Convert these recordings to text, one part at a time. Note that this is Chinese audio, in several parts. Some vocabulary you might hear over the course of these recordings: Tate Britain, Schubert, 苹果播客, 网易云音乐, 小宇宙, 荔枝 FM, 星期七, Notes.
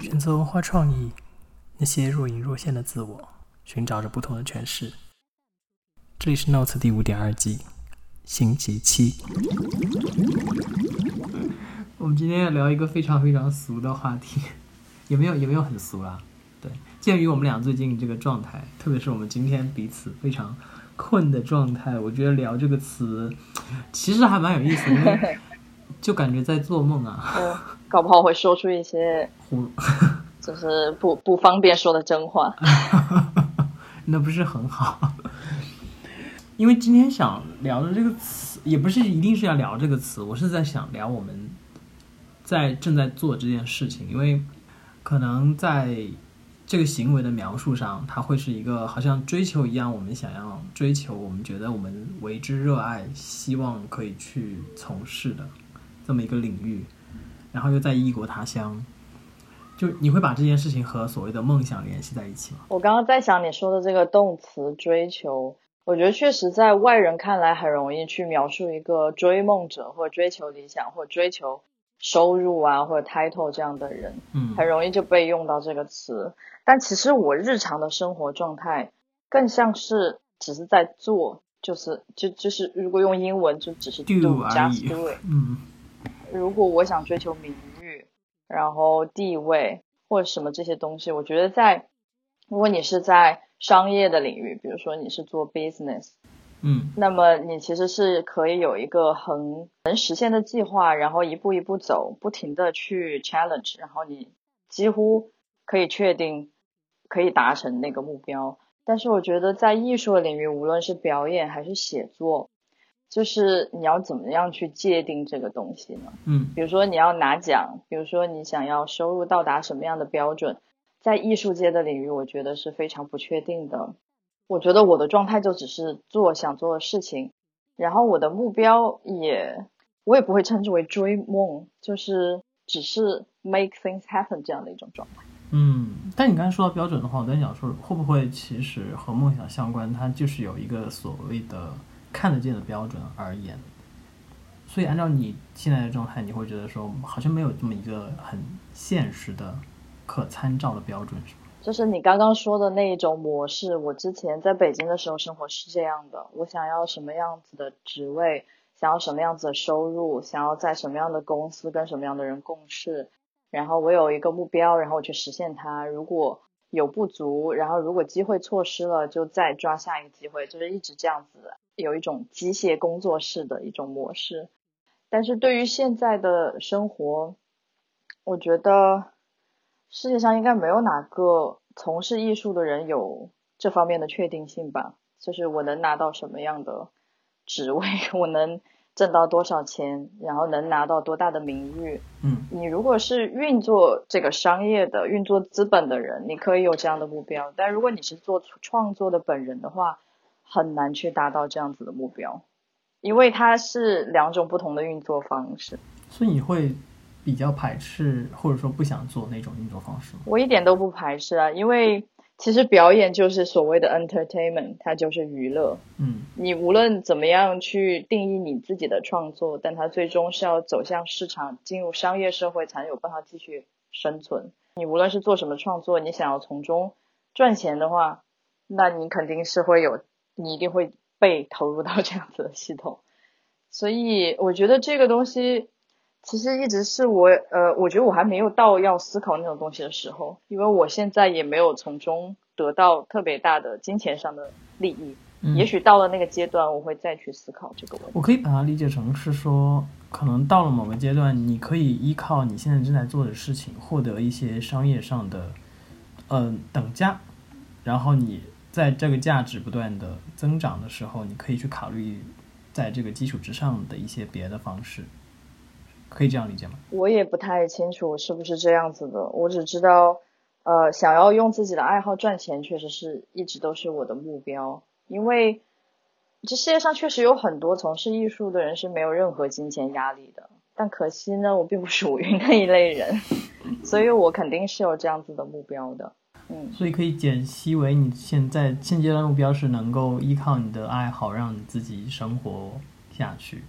选择文化创意，那些若隐若现的自我，寻找着不同的诠释。这里是 Notes 第 5.2 季星期7。我们今天要聊一个非常非常俗的话题，也没有很俗啦。对，鉴于我们俩最近这个状态，特别是我们今天彼此非常困的状态，我觉得聊这个词其实还蛮有意思，因为就感觉在做梦啊。搞不好会说出一些就是不方便说的真话。那不是很好。因为今天想聊的这个词也不是一定是要聊这个词，我是在想聊我们正在做这件事情，因为可能在这个行为的描述上，它会是一个好像追求一样，我们想要追求，我们觉得我们为之热爱，希望可以去从事的这么一个领域，然后又在异国他乡，就你会把这件事情和所谓的梦想联系在一起吗？我刚刚在想你说的这个动词追求，我觉得确实在外人看来很容易去描述一个追梦者或追求理想或追求收入啊或者 title 这样的人，很容易就被用到这个词。但其实我日常的生活状态更像是只是在做，就是如果用英文就只是 do just do it。 如果我想追求名誉然后地位或者什么这些东西，我觉得如果你是在商业的领域，比如说你是做 business，那么你其实是可以有一个很能实现的计划，然后一步一步走，不停的去 challenge， 然后你几乎可以确定可以达成那个目标。但是我觉得在艺术的领域，无论是表演还是写作，就是你要怎么样去界定这个东西呢？比如说你要拿奖，比如说你想要收入到达什么样的标准，在艺术界的领域，我觉得是非常不确定的。我觉得我的状态就只是做想做的事情，然后我的目标我也不会称之为追梦，就是只是 make things happen 这样的一种状态。但你刚才说到标准的话，我在想说会不会其实和梦想相关，它就是有一个所谓的看得见的标准而言。所以按照你现在的状态，你会觉得说好像没有这么一个很现实的可参照的标准是吗？就是你刚刚说的那一种模式，我之前在北京的时候生活是这样的，我想要什么样子的职位，想要什么样子的收入，想要在什么样的公司跟什么样的人共事，然后我有一个目标，然后我去实现它，如果有不足，然后如果机会错失了，就再抓下一个机会，就是一直这样子，有一种机械工作式的一种模式。但是对于现在的生活，我觉得世界上应该没有哪个从事艺术的人有这方面的确定性吧，就是我能拿到什么样的职位，我能挣到多少钱，然后能拿到多大的名誉。你如果是运作这个商业的运作资本的人，你可以有这样的目标，但如果你是做创作的本人的话，很难去达到这样子的目标，因为它是两种不同的运作方式。所以你会比较排斥或者说不想做那种运作方式吗？我一点都不排斥啊，因为其实表演就是所谓的 entertainment， 它就是娱乐。你无论怎么样去定义你自己的创作，但它最终是要走向市场，进入商业社会才有办法继续生存。你无论是做什么创作，你想要从中赚钱的话，那你肯定是你一定会被投入到这样子的系统。所以我觉得这个东西其实一直是我觉得我还没有到要思考那种东西的时候，因为我现在也没有从中得到特别大的金钱上的利益。也许到了那个阶段，我会再去思考这个问题。我可以把它理解成是说，可能到了某个阶段，你可以依靠你现在正在做的事情，获得一些商业上的等价，然后你在这个价值不断的增长的时候，你可以去考虑在这个基础之上的一些别的方式。可以这样理解吗？我也不太清楚是不是这样子的，我只知道想要用自己的爱好赚钱确实是一直都是我的目标，因为这世界上确实有很多从事艺术的人是没有任何金钱压力的，但可惜呢，我并不属于那一类人，所以我肯定是有这样子的目标的。所以可以解析为你现阶段目标是能够依靠你的爱好让你自己生活下去，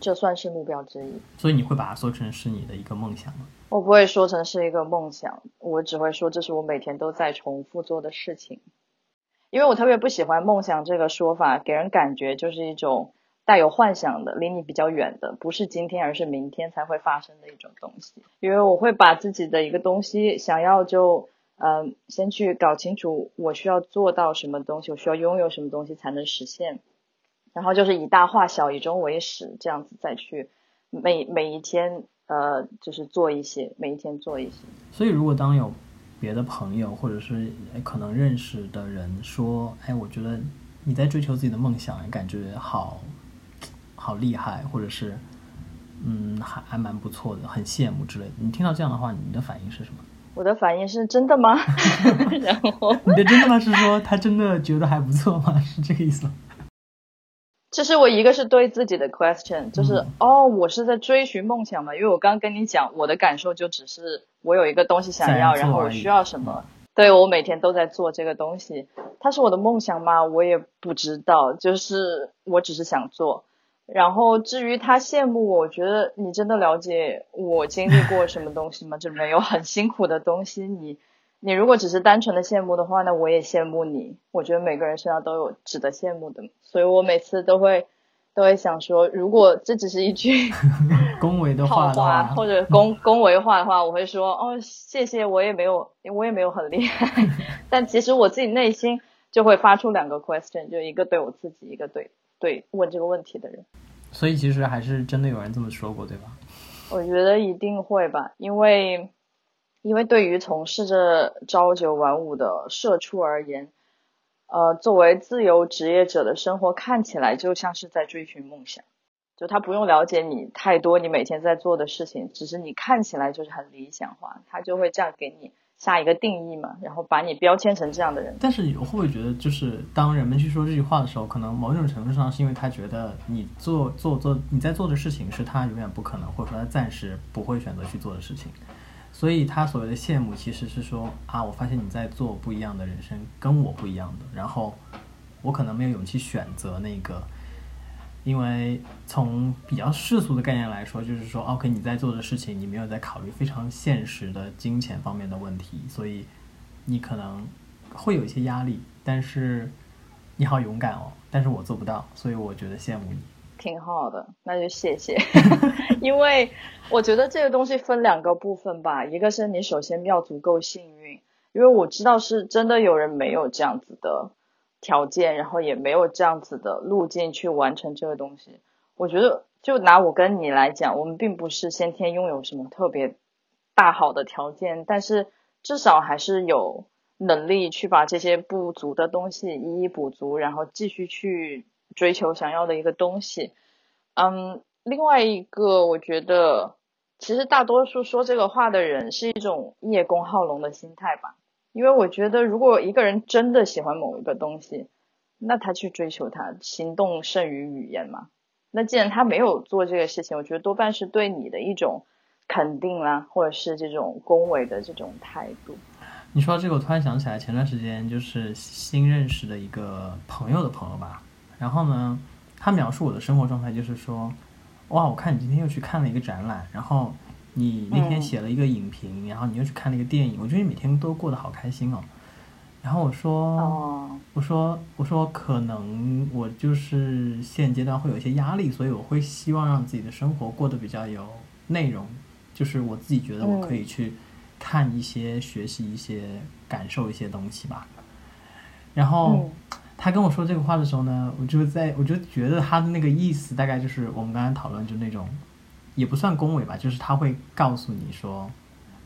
这算是目标之一。所以你会把它说成是你的一个梦想吗？我不会说成是一个梦想，我只会说这是我每天都在重复做的事情。因为我特别不喜欢梦想这个说法，给人感觉就是一种带有幻想的，离你比较远的，不是今天而是明天才会发生的一种东西。因为我会把自己的一个东西想要就先去搞清楚我需要做到什么东西，我需要拥有什么东西才能实现，然后就是以大化小，以终为始，这样子再去每一天就是做一些，每一天做一些。所以如果当有别的朋友或者是可能认识的人说，哎，我觉得你在追求自己的梦想，感觉好厉害，或者是还蛮不错的，很羡慕之类的，你听到这样的话你的反应是什么？我的反应是真的吗？然后你的真的吗是说他真的觉得还不错吗？是这个意思吗？这是我一个是对自己的 question， 就是我是在追寻梦想嘛，因为我刚跟你讲我的感受就只是我有一个东西想要，然后我需要什么，对，我每天都在做这个东西，它是我的梦想吗？我也不知道，就是我只是想做。然后至于他羡慕我，我觉得你真的了解我经历过什么东西吗？这里面有很辛苦的东西，你如果只是单纯的羡慕的话，那我也羡慕你。我觉得每个人身上都有值得羡慕的，所以我每次都会想说，如果这只是一句恭维的话或者恭维话的话，我会说谢谢，我也没有很厉害，但其实我自己内心就会发出两个 question， 就一个对我自己，一个对问这个问题的人。所以其实还是真的有人这么说过，对吧？我觉得一定会吧，因为对于从事着朝九晚五的社畜而言，作为自由职业者的生活看起来就像是在追寻梦想，就他不用了解你太多，你每天在做的事情，只是你看起来就是很理想化，他就会这样给你下一个定义嘛，然后把你标签成这样的人。但是你会不会觉得，就是当人们去说这句话的时候，可能某种程度上是因为他觉得你你在做的事情是他永远不可能，或者说他暂时不会选择去做的事情，所以他所谓的羡慕其实是说我发现你在做不一样的人生，跟我不一样的，然后我可能没有勇气选择那个，因为从比较世俗的概念来说，就是说 OK 你在做的事情你没有在考虑非常现实的金钱方面的问题，所以你可能会有一些压力，但是你好勇敢但是我做不到，所以我觉得羡慕你。挺好的，那就谢谢因为我觉得这个东西分两个部分吧，一个是你首先要足够幸运，因为我知道是真的有人没有这样子的条件，然后也没有这样子的路径去完成这个东西。我觉得就拿我跟你来讲，我们并不是先天拥有什么特别大好的条件，但是至少还是有能力去把这些不足的东西一一补足，然后继续去追求想要的一个东西。另外一个我觉得其实大多数说这个话的人是一种叶公好龙的心态吧，因为我觉得如果一个人真的喜欢某一个东西，那他去追求它，行动胜于语言嘛。那既然他没有做这个事情，我觉得多半是对你的一种肯定啦，或者是这种恭维的这种态度。你说这个我突然想起来，前段时间就是新认识的一个朋友的朋友吧，然后呢他描述我的生活状态就是说，哇，我看你今天又去看了一个展览，然后你那天写了一个影评，然后你又去看了一个电影，我觉得你每天都过得好开心然后我说我说可能我就是现阶段会有一些压力，所以我会希望让自己的生活过得比较有内容，就是我自己觉得我可以去看一些学习一些感受一些东西吧。然后他跟我说这个话的时候呢，我就觉得他的那个意思大概就是我们刚才讨论，就那种也不算恭维吧，就是他会告诉你说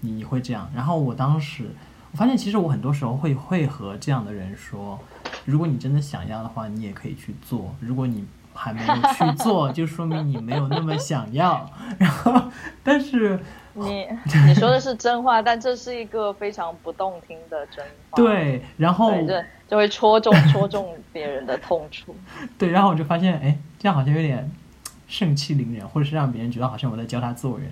你会这样。然后我当时我发现其实我很多时候会和这样的人说，如果你真的想要的话你也可以去做，如果你还没有去做就说明你没有那么想要。然后但是你说的是真话，但这是一个非常不动听的真话。对，然后就会戳中别人的痛处。对，然后我就发现，哎，这样好像有点盛气凌人，或者是让别人觉得好像我在教他做人。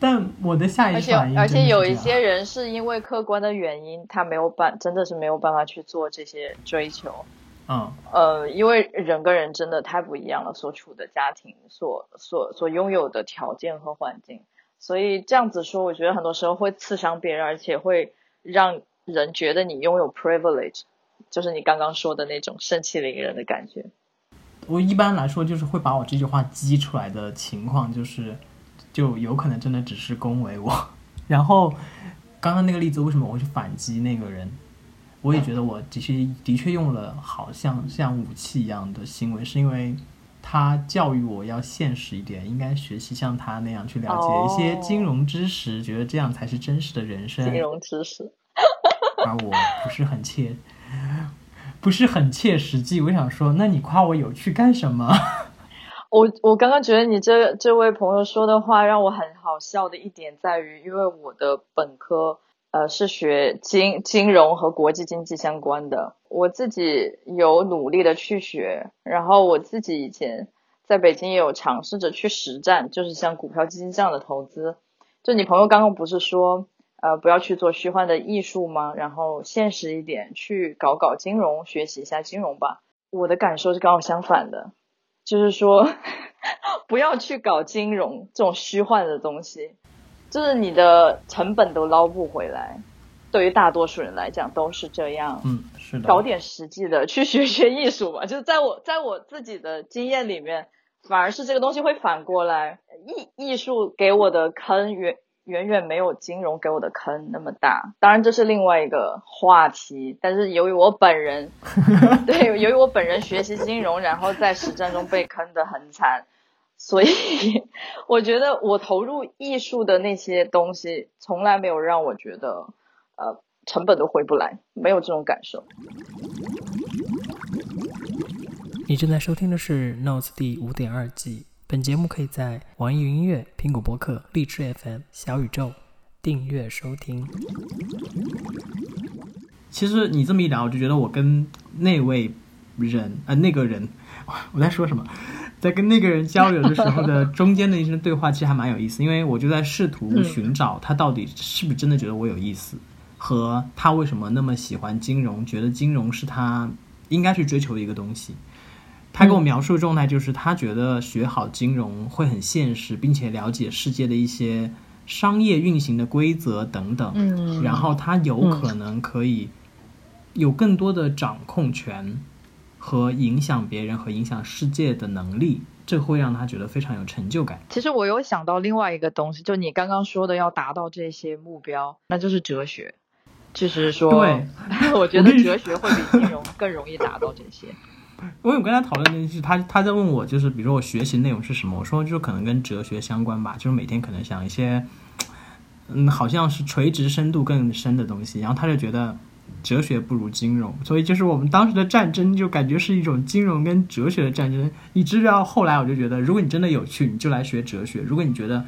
但我的下一反应，而且有一些人是因为客观的原因，他没有办，真的是没有办法去做这些追求，嗯，因为人跟人真的太不一样了，所处的家庭，所拥有的条件和环境，所以这样子说，我觉得很多时候会刺伤别人，而且会让人觉得你拥有 privilege， 就是你刚刚说的那种盛气凌人的感觉。我一般来说就是会把我这句话激出来的情况，就有可能真的只是恭维我。然后刚刚那个例子，为什么我会去反击那个人？我也觉得我的确用了好像武器一样的行为，是因为他教育我要现实一点，应该学习像他那样去了解一些金融知识，觉得这样才是真实的人生。金融知识，而我不是很切实际。我想说，那你夸我有趣干什么？我刚刚觉得你这位朋友说的话让我很好笑的一点在于，因为我的本科。是学金融和国际经济相关的，我自己有努力的去学，然后我自己以前在北京也有尝试着去实战，就是像股票基金这样的投资。就你朋友刚刚不是说不要去做虚幻的艺术吗？然后现实一点去搞金融，学习一下金融吧。我的感受是刚好相反的，就是说不要去搞金融这种虚幻的东西，就是你的成本都捞不回来，对于大多数人来讲都是这样。嗯，是的。搞点实际的，去学艺术吧。就是在我自己的经验里面，反而是这个东西会反过来，艺术给我的坑远远没有金融给我的坑那么大。当然这是另外一个话题，但是由于我本人学习金融，然后在实战中被坑得很惨。所以我觉得我投入艺术的那些东西从来没有让我觉得成本都回不来，没有这种感受。你正在收听的是 Notes 第 5.2 季，本节目可以在网易云音乐、苹果播客、荔枝 FM、 小宇宙订阅收听。其实你这么一聊，我就觉得我跟那个人我在说什么，在跟那个人交流的时候的中间的一些对话其实还蛮有意思，因为我就在试图寻找他到底是不是真的觉得我有意思，和他为什么那么喜欢金融，觉得金融是他应该去追求的一个东西。他跟我描述的状态就是他觉得学好金融会很现实，并且了解世界的一些商业运行的规则等等，然后他有可能可以有更多的掌控权和影响别人和影响世界的能力，这会让他觉得非常有成就感。其实我有想到另外一个东西，就你刚刚说的要达到这些目标，那就是哲学。就是说对我觉得哲学会比金融更容易达到这些。我有跟他讨论的是，他在问我，就是比如说我学习内容是什么，我说就是可能跟哲学相关吧，就是每天可能想一些好像是垂直深度更深的东西，然后他就觉得哲学不如金融，所以就是我们当时的战争就感觉是一种金融跟哲学的战争，以至于后来我就觉得，如果你真的有趣你就来学哲学，如果你觉得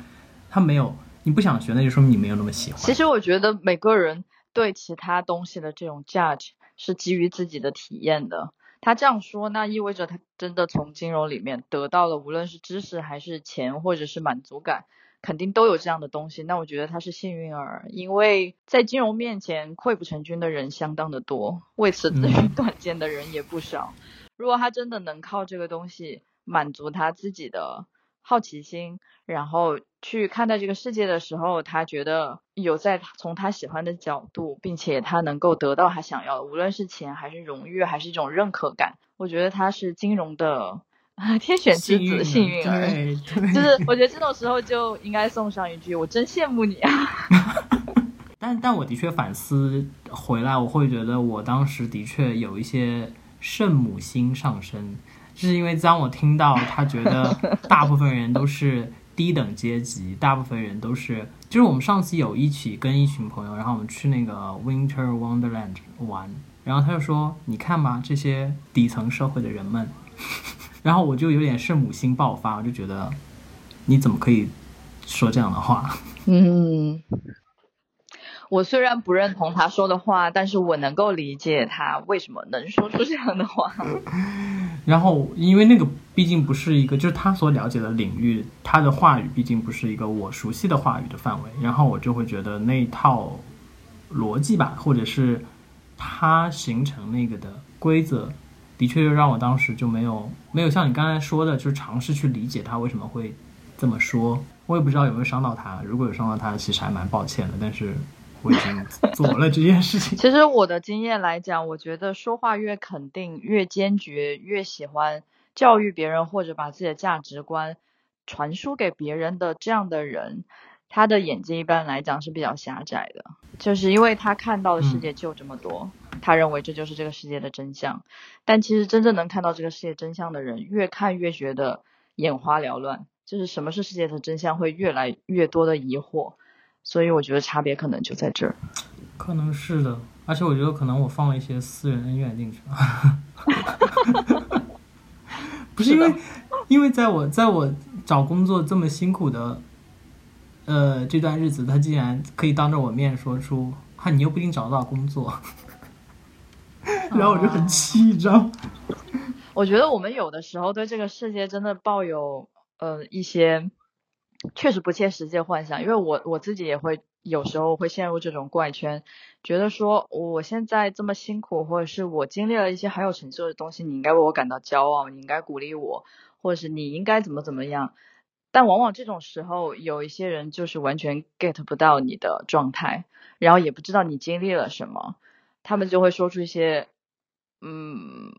他没有你不想学，那就说明你没有那么喜欢。其实我觉得每个人对其他东西的这种 judge 是基于自己的体验的，他这样说那意味着他真的从金融里面得到了无论是知识还是钱或者是满足感，肯定都有这样的东西，那我觉得他是幸运儿，因为在金融面前溃不成军的人相当的多，为此自寻短见的人也不少。如果他真的能靠这个东西满足他自己的好奇心，然后去看待这个世界的时候，他觉得有在从他喜欢的角度，并且他能够得到他想要的，无论是钱还是荣誉还是一种认可感，我觉得他是金融的天选之子，幸运儿。就是我觉得这种时候就应该送上一句我真羡慕你啊。但我的确反思回来，我会觉得我当时的确有一些圣母心上升，就是因为当我听到他觉得大部分人都是低等阶级，大部分人都是，就是我们上次有一起跟一群朋友，然后我们去那个 Winter Wonderland 玩，然后他就说你看吧，这些底层社会的人们，然后我就有点圣母心爆发，我就觉得你怎么可以说这样的话。嗯，我虽然不认同他说的话，但是我能够理解他为什么能说出这样的话。然后因为那个毕竟不是一个就是他所了解的领域，他的话语毕竟不是一个我熟悉的话语的范围，然后我就会觉得那一套逻辑吧，或者是他形成那个的规则的确就让我当时就没有像你刚才说的，就是尝试去理解他为什么会这么说。我也不知道有没有伤到他，如果有伤到他其实还蛮抱歉的，但是我已经做了这件事情。其实我的经验来讲，我觉得说话越肯定越坚决，越喜欢教育别人或者把自己的价值观传输给别人的这样的人，他的眼睛一般来讲是比较狭窄的，就是因为他看到的世界就这么多，他认为这就是这个世界的真相。但其实真正能看到这个世界真相的人，越看越觉得眼花缭乱，就是什么是世界的真相会越来越多的疑惑。所以我觉得差别可能就在这儿，可能是的。而且我觉得可能我放了一些私人恩怨进去了不是因为在我找工作这么辛苦的这段日子，他竟然可以当着我面说出哈你又不一定找到工作然后我就很气，你知道。我觉得我们有的时候对这个世界真的抱有一些确实不切实际的幻想，因为我自己也会有时候会陷入这种怪圈，觉得说我现在这么辛苦，或者是我经历了一些很有成就的东西，你应该为我感到骄傲，你应该鼓励我，或者是你应该怎么样。但往往这种时候有一些人就是完全 get 不到你的状态，然后也不知道你经历了什么，他们就会说出一些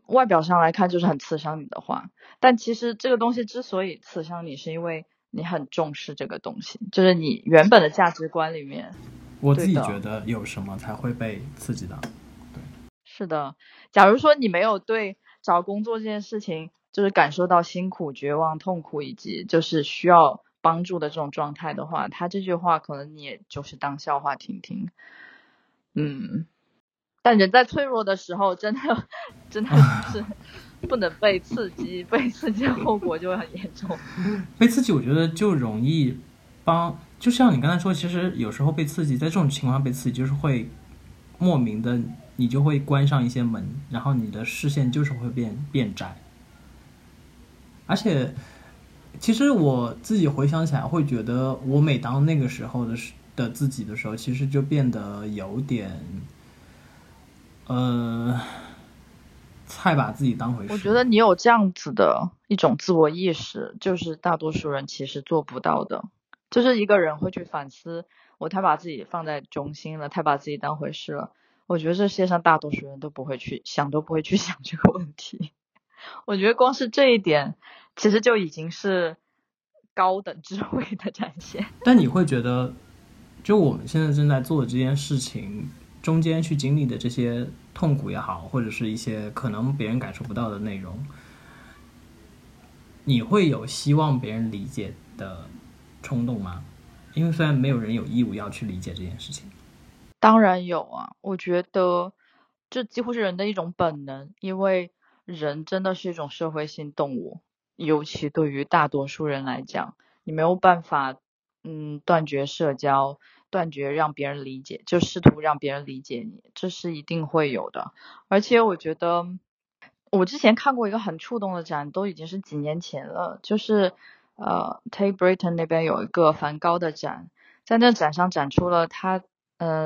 外表上来看就是很刺伤你的话。但其实这个东西之所以刺伤你，是因为你很重视这个东西，就是你原本的价值观里面。我自己觉得有什么才会被刺激到。对，是的。假如说你没有对找工作这件事情就是感受到辛苦、绝望、痛苦以及就是需要帮助的这种状态的话，他这句话可能你也就是当笑话听听。但人在脆弱的时候真的是不能被刺激被刺激的后果就会很严重。被刺激我觉得就容易就像你刚才说，其实有时候被刺激，在这种情况下被刺激就是会莫名的你就会关上一些门，然后你的视线就是会变窄。而且其实我自己回想起来会觉得，我每当那个时候的自己的时候，其实就变得有点太把自己当回事。我觉得你有这样子的一种自我意识，就是大多数人其实做不到的。就是一个人会去反思，我太把自己放在中心了，太把自己当回事了。我觉得这世界上大多数人都不会去想，都不会去想这个问题。我觉得光是这一点其实就已经是高等智慧的展现。但你会觉得就我们现在正在做的这件事情中间去经历的这些痛苦也好，或者是一些可能别人感受不到的内容，你会有希望别人理解的冲动吗？因为虽然没有人有义务要去理解这件事情。当然有啊，我觉得这几乎是人的一种本能，因为人真的是一种社会性动物，尤其对于大多数人来讲，你没有办法断绝社交，断绝让别人理解，就试图让别人理解你，这是一定会有的。而且我觉得我之前看过一个很触动的展，都已经是几年前了，就是Tate Britain 那边有一个梵高的展，在那展上展出了他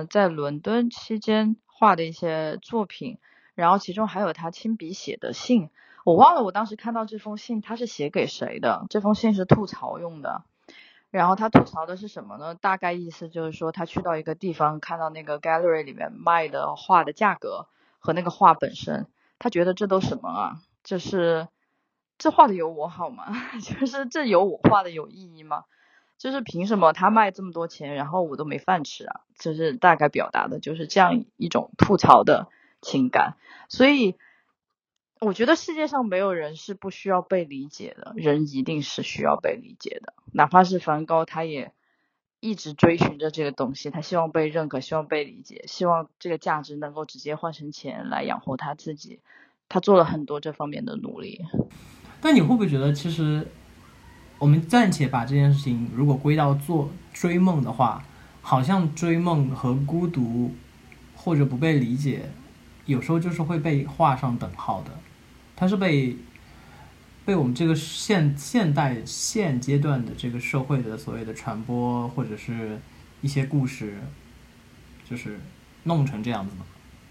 在伦敦期间画的一些作品，然后其中还有他亲笔写的信。我忘了我当时看到这封信他是写给谁的，这封信是吐槽用的。然后他吐槽的是什么呢？大概意思就是说，他去到一个地方，看到那个 gallery 里面卖的画的价格和那个画本身，他觉得这都什么啊？就是这画的有我好吗？就是这有我画的有意义吗？就是凭什么他卖这么多钱，然后我都没饭吃啊？就是大概表达的就是这样一种吐槽的情感。所以我觉得世界上没有人是不需要被理解的，人一定是需要被理解的。哪怕是梵高，他也一直追寻着这个东西，他希望被认可，希望被理解，希望这个价值能够直接换成钱来养活他自己，他做了很多这方面的努力。但你会不会觉得，其实我们暂且把这件事情如果归到做追梦的话，好像追梦和孤独或者不被理解有时候就是会被画上等号的，它是被我们这个现代现阶段的这个社会的所谓的传播或者是一些故事就是弄成这样子吗？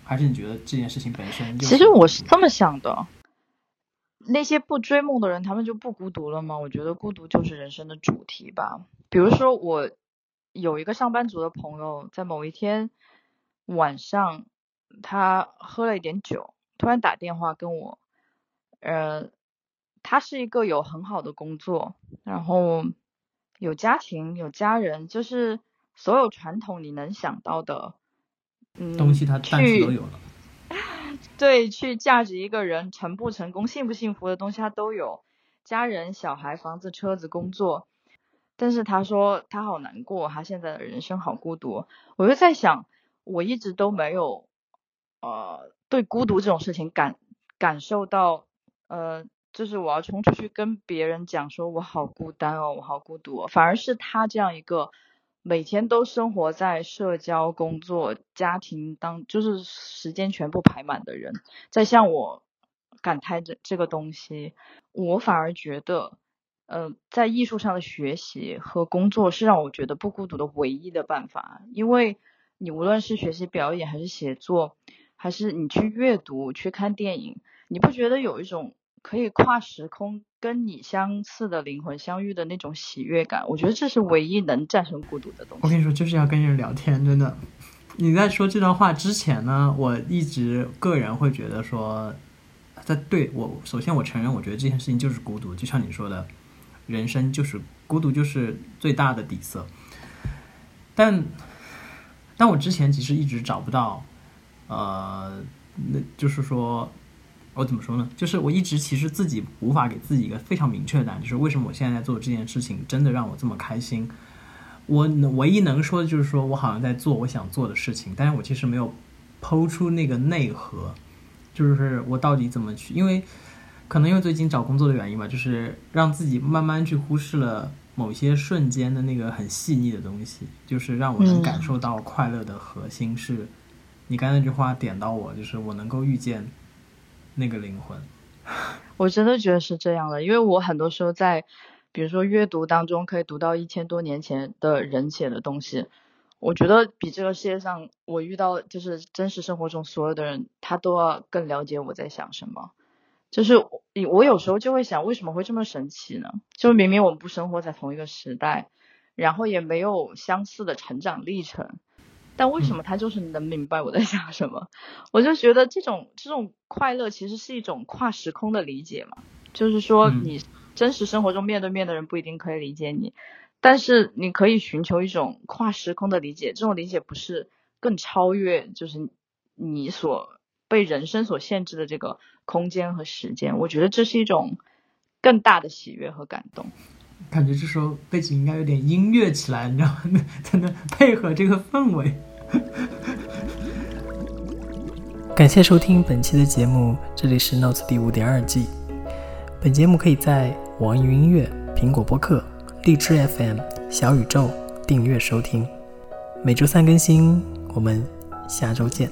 还是你觉得这件事情本身就是？其实我是这么想的，那些不追梦的人他们就不孤独了吗？我觉得孤独就是人生的主题吧。比如说我有一个上班族的朋友，在某一天晚上他喝了一点酒，突然打电话跟我，他是一个有很好的工作，然后有家庭有家人，就是所有传统你能想到的东西他暂时都有了。对，去价值一个人成不成功幸不幸福的东西他都有，家人小孩房子车子工作。但是他说他好难过，他现在的人生好孤独。我就在想，我一直都没有对孤独这种事情感受到，就是我要冲出去跟别人讲说我好孤单哦，我好孤独哦。反而是他这样一个每天都生活在社交工作家庭当就是时间全部排满的人，在向我感叹这个东西。我反而觉得在艺术上的学习和工作是让我觉得不孤独的唯一的办法。因为你无论是学习表演还是写作，还是你去阅读去看电影，你不觉得有一种可以跨时空跟你相似的灵魂相遇的那种喜悦感？我觉得这是唯一能战胜孤独的东西。我跟你说，就是要跟人聊天，真的。你在说这段话之前呢，我一直个人会觉得说首先我承认我觉得这件事情就是孤独，就像你说的，人生就是孤独，就是最大的底色。但我之前其实一直找不到就是说我怎么说呢，就是我一直其实自己无法给自己一个非常明确的答案，就是为什么我现在在做这件事情真的让我这么开心。我唯一能说的就是说我好像在做我想做的事情，但是我其实没有剖出那个内核，就是我到底怎么去，因为可能因为最近找工作的原因吧，就是让自己慢慢去忽视了某些瞬间的那个很细腻的东西，就是让我能感受到快乐的核心是你刚才那句话点到我，就是我能够遇见那个灵魂。我真的觉得是这样的，因为我很多时候在比如说阅读当中可以读到1000多年前的人写的东西，我觉得比这个世界上我遇到就是真实生活中所有的人他都要更了解我在想什么。就是我有时候就会想，为什么会这么神奇呢？就明明我们不生活在同一个时代，然后也没有相似的成长历程，但为什么他就是能明白我在想什么？我就觉得这种快乐其实是一种跨时空的理解嘛，就是说你真实生活中面对面的人不一定可以理解你，但是你可以寻求一种跨时空的理解，这种理解不是更超越就是你所被人生所限制的这个空间和时间。我觉得这是一种更大的喜悦和感动。感觉这时候背景应该有点音乐起来，你知道吗？才能配合这个氛围。感谢收听本期的节目，这里是 Notes 第 5.2 季。本节目可以在网易云音乐、苹果播客、荔枝 FM、小宇宙订阅收听。每周3更新，我们下周见。